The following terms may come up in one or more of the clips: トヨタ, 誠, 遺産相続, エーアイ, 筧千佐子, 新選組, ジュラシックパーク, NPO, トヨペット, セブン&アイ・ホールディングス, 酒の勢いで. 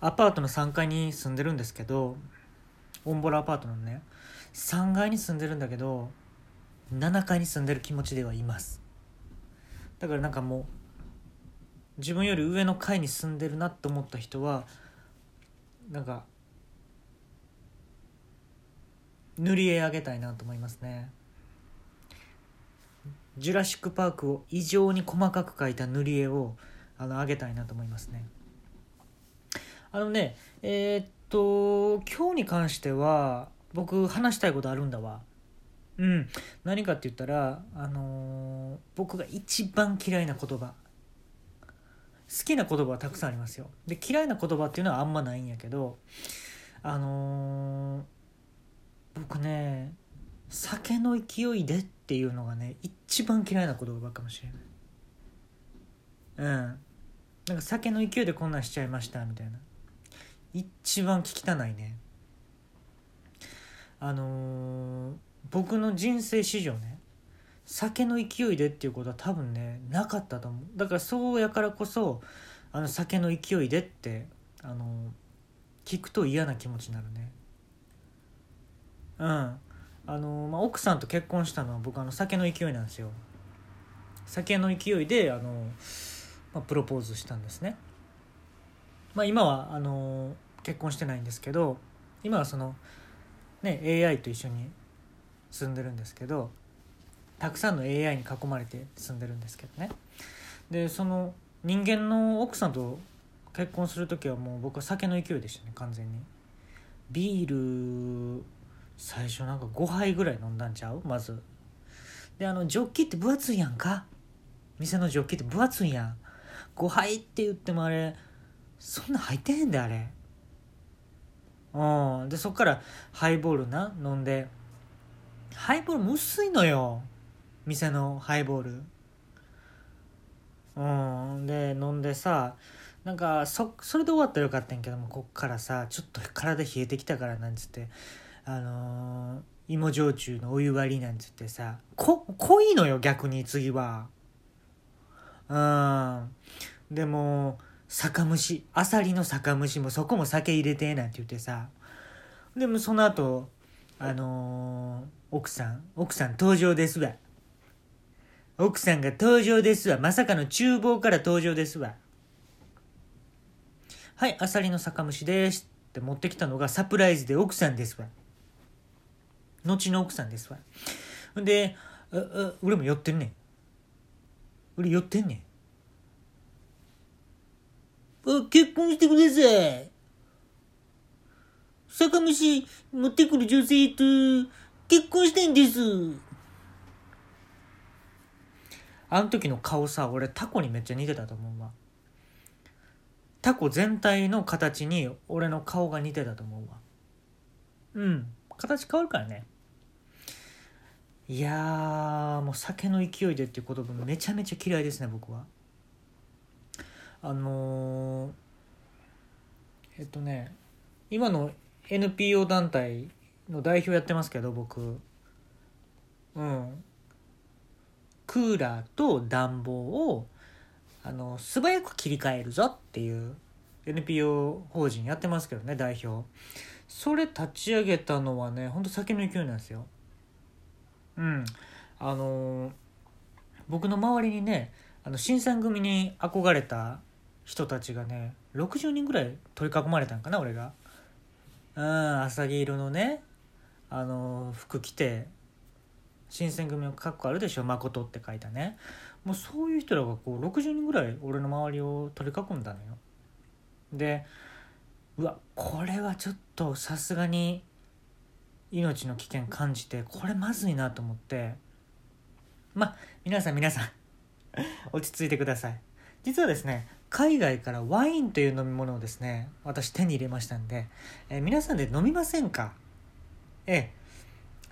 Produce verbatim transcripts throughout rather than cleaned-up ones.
アパートのさんがいに住んでるんですけど、オンボロアパートのねさんがいに住んでるんだけどななかいに住んでる気持ちではいます。だからなんかもう自分より上の階に住んでるなと思った人はなんか塗り絵あげたいなと思いますね。ジュラシックパークを異常に細かく描いた塗り絵をあのあげたいなと思いますね。あのねえー、っと今日に関しては僕話したいことあるんだわ。うん、何かって言ったら、あのー、僕が一番嫌いな言葉、好きな言葉はたくさんありますよ。で嫌いな言葉っていうのはあんまないんやけど、あのー、僕ね酒の勢いでっていうのがね一番嫌いな言葉かもしれない。うん、なんか酒の勢いでこんなんしちゃいましたみたいな、一番聞きたないね。あのー、僕の人生史上ね酒の勢いでっていうことは多分ねなかったと思う。だからそうやからこそあの酒の勢いでってあの聞くと嫌な気持ちになるね。うんあの、まあ、奥さんと結婚したのは僕あの酒の勢いなんですよ。酒の勢いであの、まあ、プロポーズしたんですね。まあ今はあの結婚してないんですけど、今はそのね エーアイ と一緒に住んでるんですけど、たくさんの エーアイ に囲まれて住んでるんですけどね。でその人間の奥さんと結婚する時はもう僕は酒の勢いでしたね。完全にビール最初なんかごはいぐらい飲んだんちゃう。まずであのジョッキって分厚いやんか、店のジョッキって分厚いやん。ごはいって言ってもあれそんな入ってへんであれ。うんでそっからハイボールな飲んで、ハイボールも薄いのよ店のハイボール。うんで飲んでさ、なんか そ, それで終わったらよかったんけども、こっからさちょっと体冷えてきたからなんつってあのー、芋焼酎のお湯割りなんつってさ、こ濃いのよ逆に次は。うんでも酒蒸しアサリの酒蒸しもそこも酒入れてなんて言ってさ、でもその後あのー、奥さん奥さん登場ですわ、奥さんが登場ですわ、まさかの厨房から登場ですわ。はいアサリの酒蒸しですって持ってきたのがサプライズで奥さんですわ、後の奥さんですわ。でああ俺も寄ってんねん、俺寄ってんねん、あ結婚してください、酒蒸し持ってくる女性と結婚したいんです。あの時の顔さ俺タコにめっちゃ似てたと思うわ。タコ全体の形に俺の顔が似てたと思うわ。うん形変わるからね。いやーもう酒の勢いでっていう言葉めちゃめちゃ嫌いですね僕は。あのー、えっとね今のエヌピーオー 団体の代表やってますけど僕、うん、クーラーと暖房をあの素早く切り替えるぞっていう エヌピーオー 法人やってますけどね代表。それ立ち上げたのはねほんと酒の勢いなんですよ。うんあの僕の周りにねあの新選組に憧れた人たちがねろくじゅうにんぐらい取り囲まれたんかな俺が。うん、浅木色のね、あのー、服着て新選組の格好あるでしょ、誠って書いたね。もうそういう人らがこうろくじゅうにんぐらい俺の周りを取り囲んだのよ。でうわこれはちょっとさすがに命の危険感じてこれまずいなと思って、まあ皆さん皆さん落ち着いてください。実はですね海外からワインという飲み物をですね私手に入れましたんで、えー、皆さんで飲みませんか。ええ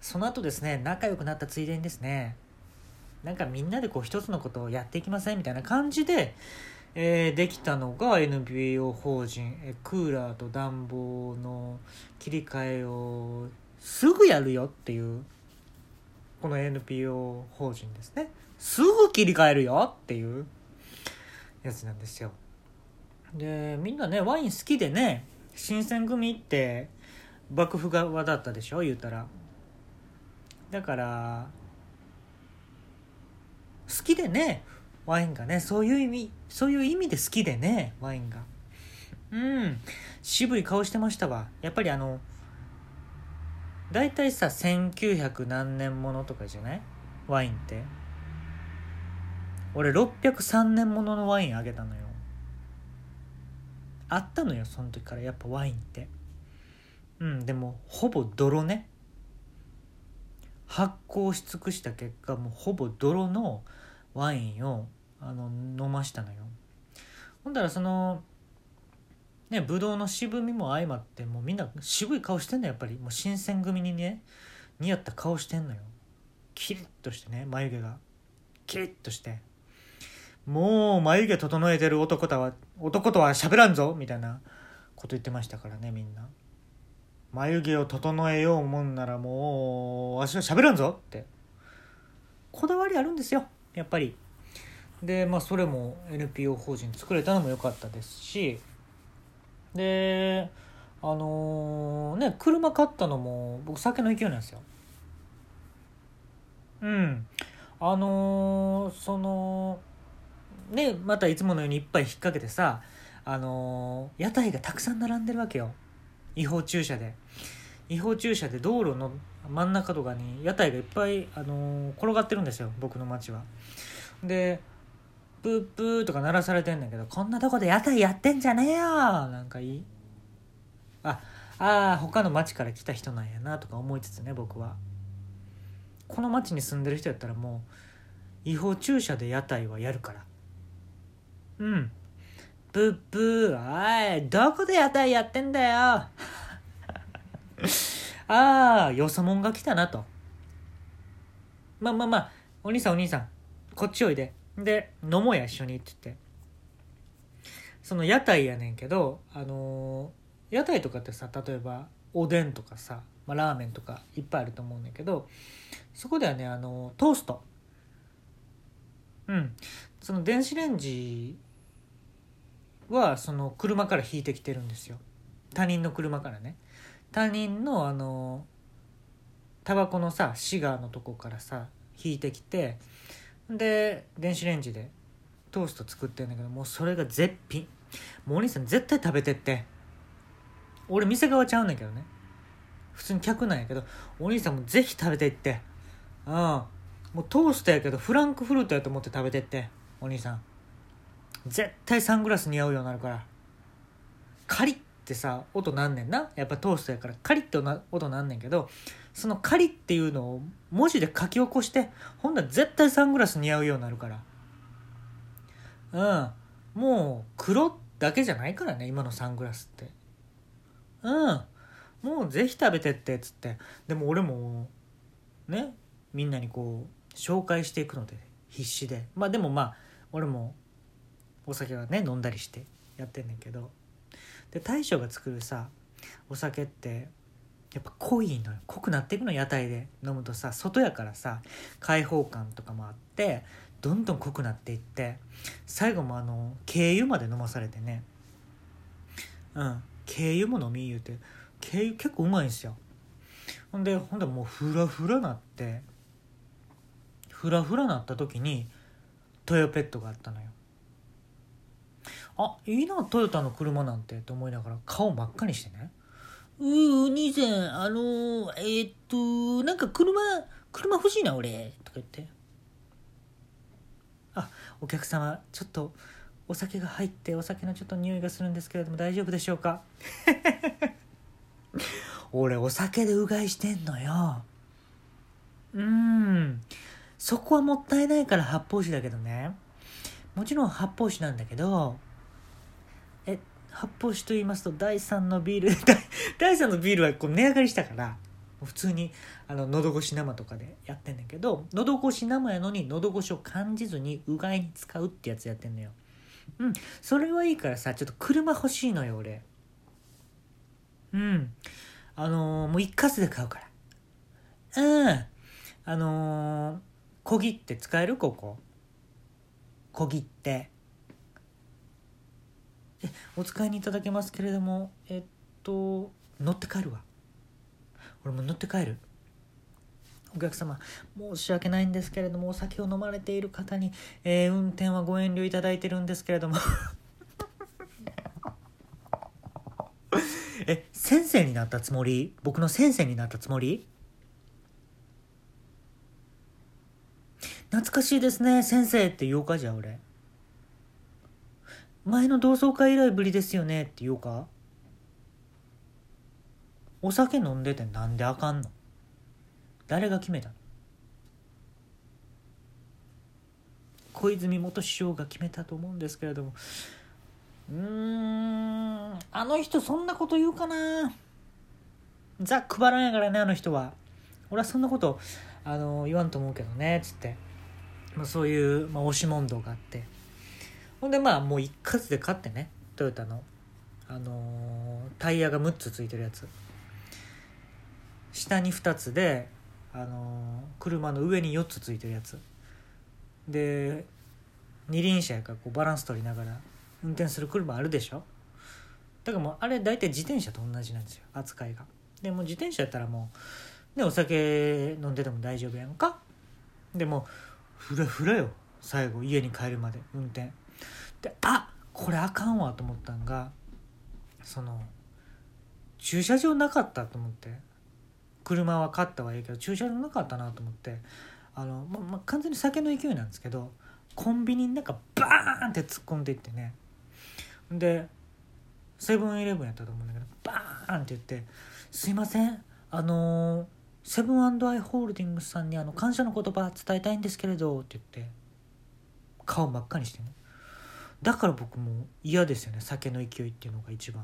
その後ですね仲良くなったついでにですねなんかみんなでこう一つのことをやっていきませんみたいな感じで、えー、できたのが エヌピーオー 法人、えー、クーラーと暖房の切り替えをすぐやるよっていうこの エヌピーオー 法人ですね。すぐ切り替えるよっていうやつなんですよ。でみんなねワイン好きでね、新選組って幕府側だったでしょ、言うたら。だから好きでねワインがね、そういう意味そういう意味で好きでねワインが、うん渋い顔してましたわ。やっぱりあのだいたいさせんきゅうひゃくなんねんものとかじゃないワインって。俺ろっぴゃくさんねんもののワインあげたのよ。あったのよその時からやっぱワインって。うんでもほぼ泥ね、発酵し尽くした結果もうほぼ泥のワインをあの飲ましたのよ。ほんだらそのねぶどうの渋みも相まってもうみんな渋い顔してんのやっぱり。もう新選組にね似合った顔してんのよ。キリッとしてね、眉毛がキリッとして、もう眉毛整えてる男とは男とは喋らんぞみたいなこと言ってましたからね。みんな眉毛を整えようもんならもうわしは喋らんぞってこだわりあるんですよやっぱり。でまあそれも エヌピーオー 法人作れたのも良かったですし、であのー、ね車買ったのも僕酒の勢いなんですよ。うんあのー、そのねまたいつものようにいっぱい引っ掛けてさ、あのー、屋台がたくさん並んでるわけよ。違法駐車で違法駐車で道路の真ん中とかに屋台がいっぱい、あのー、転がってるんですよ僕の町は。でプープーとか鳴らされてんだけど、こんなとこで屋台やってんじゃねえよなんかいいああ他の町から来た人なんやなとか思いつつね、僕はこの町に住んでる人やったらもう違法駐車で屋台はやるから。うんブッブー、おいどこで屋台やってんだよああよそもんが来たなと。まあまあまあお兄さんお兄さんこっちおいで、で飲もうや一緒にって言って、その屋台やねんけど、あのー、屋台とかってさ例えばおでんとかさ、まあ、ラーメンとかいっぱいあると思うんだけど、そこではね、あのー、トースト、うんその電子レンジはその車から引いてきてるんですよ。他人の車からね、他人のあのタバコのさシガーのとこからさ引いてきて、で電子レンジでトースト作ってるんだけど、もうそれが絶品。もうお兄さん絶対食べてって。俺店側ちゃうんだけどね、普通に客なんやけど、お兄さんもぜひ食べていって、うんもうトーストやけどフランクフルートやと思って食べてって、お兄さん絶対サングラス似合うようになるから。カリッってさ音なんねんな、やっぱトーストやからカリッって音なんねんけど、そのカリッっていうのを文字で書き起こして、ほんなら絶対サングラス似合うようになるから。うんもう黒だけじゃないからね今のサングラスって。うんもうぜひ食べてってっつって、でも俺もねみんなにこう紹介していくので必死で、まあでもまあ俺もお酒はね飲んだりしてやってんねんけど、で大将が作るさお酒ってやっぱ濃いのよ。濃くなっていくの、屋台で飲むとさ、外やからさ開放感とかもあってどんどん濃くなっていって、最後もあの軽油まで飲まされてね、うん軽油も飲み言うて、軽油結構うまいんですよ。ほんでほんでもうフラフラなってフラフラなった時にトヨペットがあったのよ。あ、いいなトヨタの車なんてと思いながら顔真っ赤にしてね、うー兄さんあのー、えー、っとなんか車車欲しいな俺とか言って、あお客様ちょっとお酒が入ってお酒のちょっと匂いがするんですけれども大丈夫でしょうか俺お酒でうがいしてんのよ。うーんそこはもったいないから発泡酒だけどね、もちろん発泡酒なんだけど、え発泡酒と言いますとだいさんのビールだいさんのビールはこう値上がりしたから、普通にあの喉越し生とかでやってんだけど、喉越し生やのに喉越しを感じずにうがいに使うってやつやってんのよ。うんそれはいいからさ、ちょっと車欲しいのよ俺。うんあのー、もう一括で買うから。うんあのー、小切って使えるここ小切ってえお使いにいただけますけれども、えっと乗って帰るわ。俺も乗って帰る。お客様、申し訳ないんですけれども、お酒を飲まれている方に、えー、運転はご遠慮いただいてるんですけれどもえ先生になったつもり？僕の先生になったつもり？懐かしいですね、先生って言おうか。じゃあ俺、前の同窓会以来ぶりですよねって言おうか。お酒飲んでてなんであかんの？誰が決めたの？小泉元首相が決めたと思うんですけれども、うーんあの人そんなこと言うかな。ザ・クバランやからね、あの人は。俺はそんなことあの言わんと思うけどねつって、まあ、そういう、まあ、押し問答があって、ほんでまあもう一括で買ってね、トヨタの、あのー、タイヤがむっつついてるやつ、下にふたつであの車の上によっつついてるやつで、二輪車やからこうバランス取りながら運転する車あるでしょ。だからもうあれ大体自転車と同じなんですよ、扱いが。でも自転車やったらもう、ね、お酒飲んでても大丈夫やんか。でもフラフラよ、最後家に帰るまで運転で。あこれあかんわと思ったんが、その駐車場なかったと思って、車は買ったはいいけど駐車場なかったなと思って、あの、まま、完全に酒の勢いなんですけど、コンビニになんかバーンって突っ込んでいってね、でセブンイレブンやったと思うんだけど、バーンって言って「すいません、あのセブン&アイ・ホールディングスさんにあの感謝の言葉伝えたいんですけれど」って言って顔真っ赤にしてね。だから僕も嫌ですよね、酒の勢いっていうのが一番。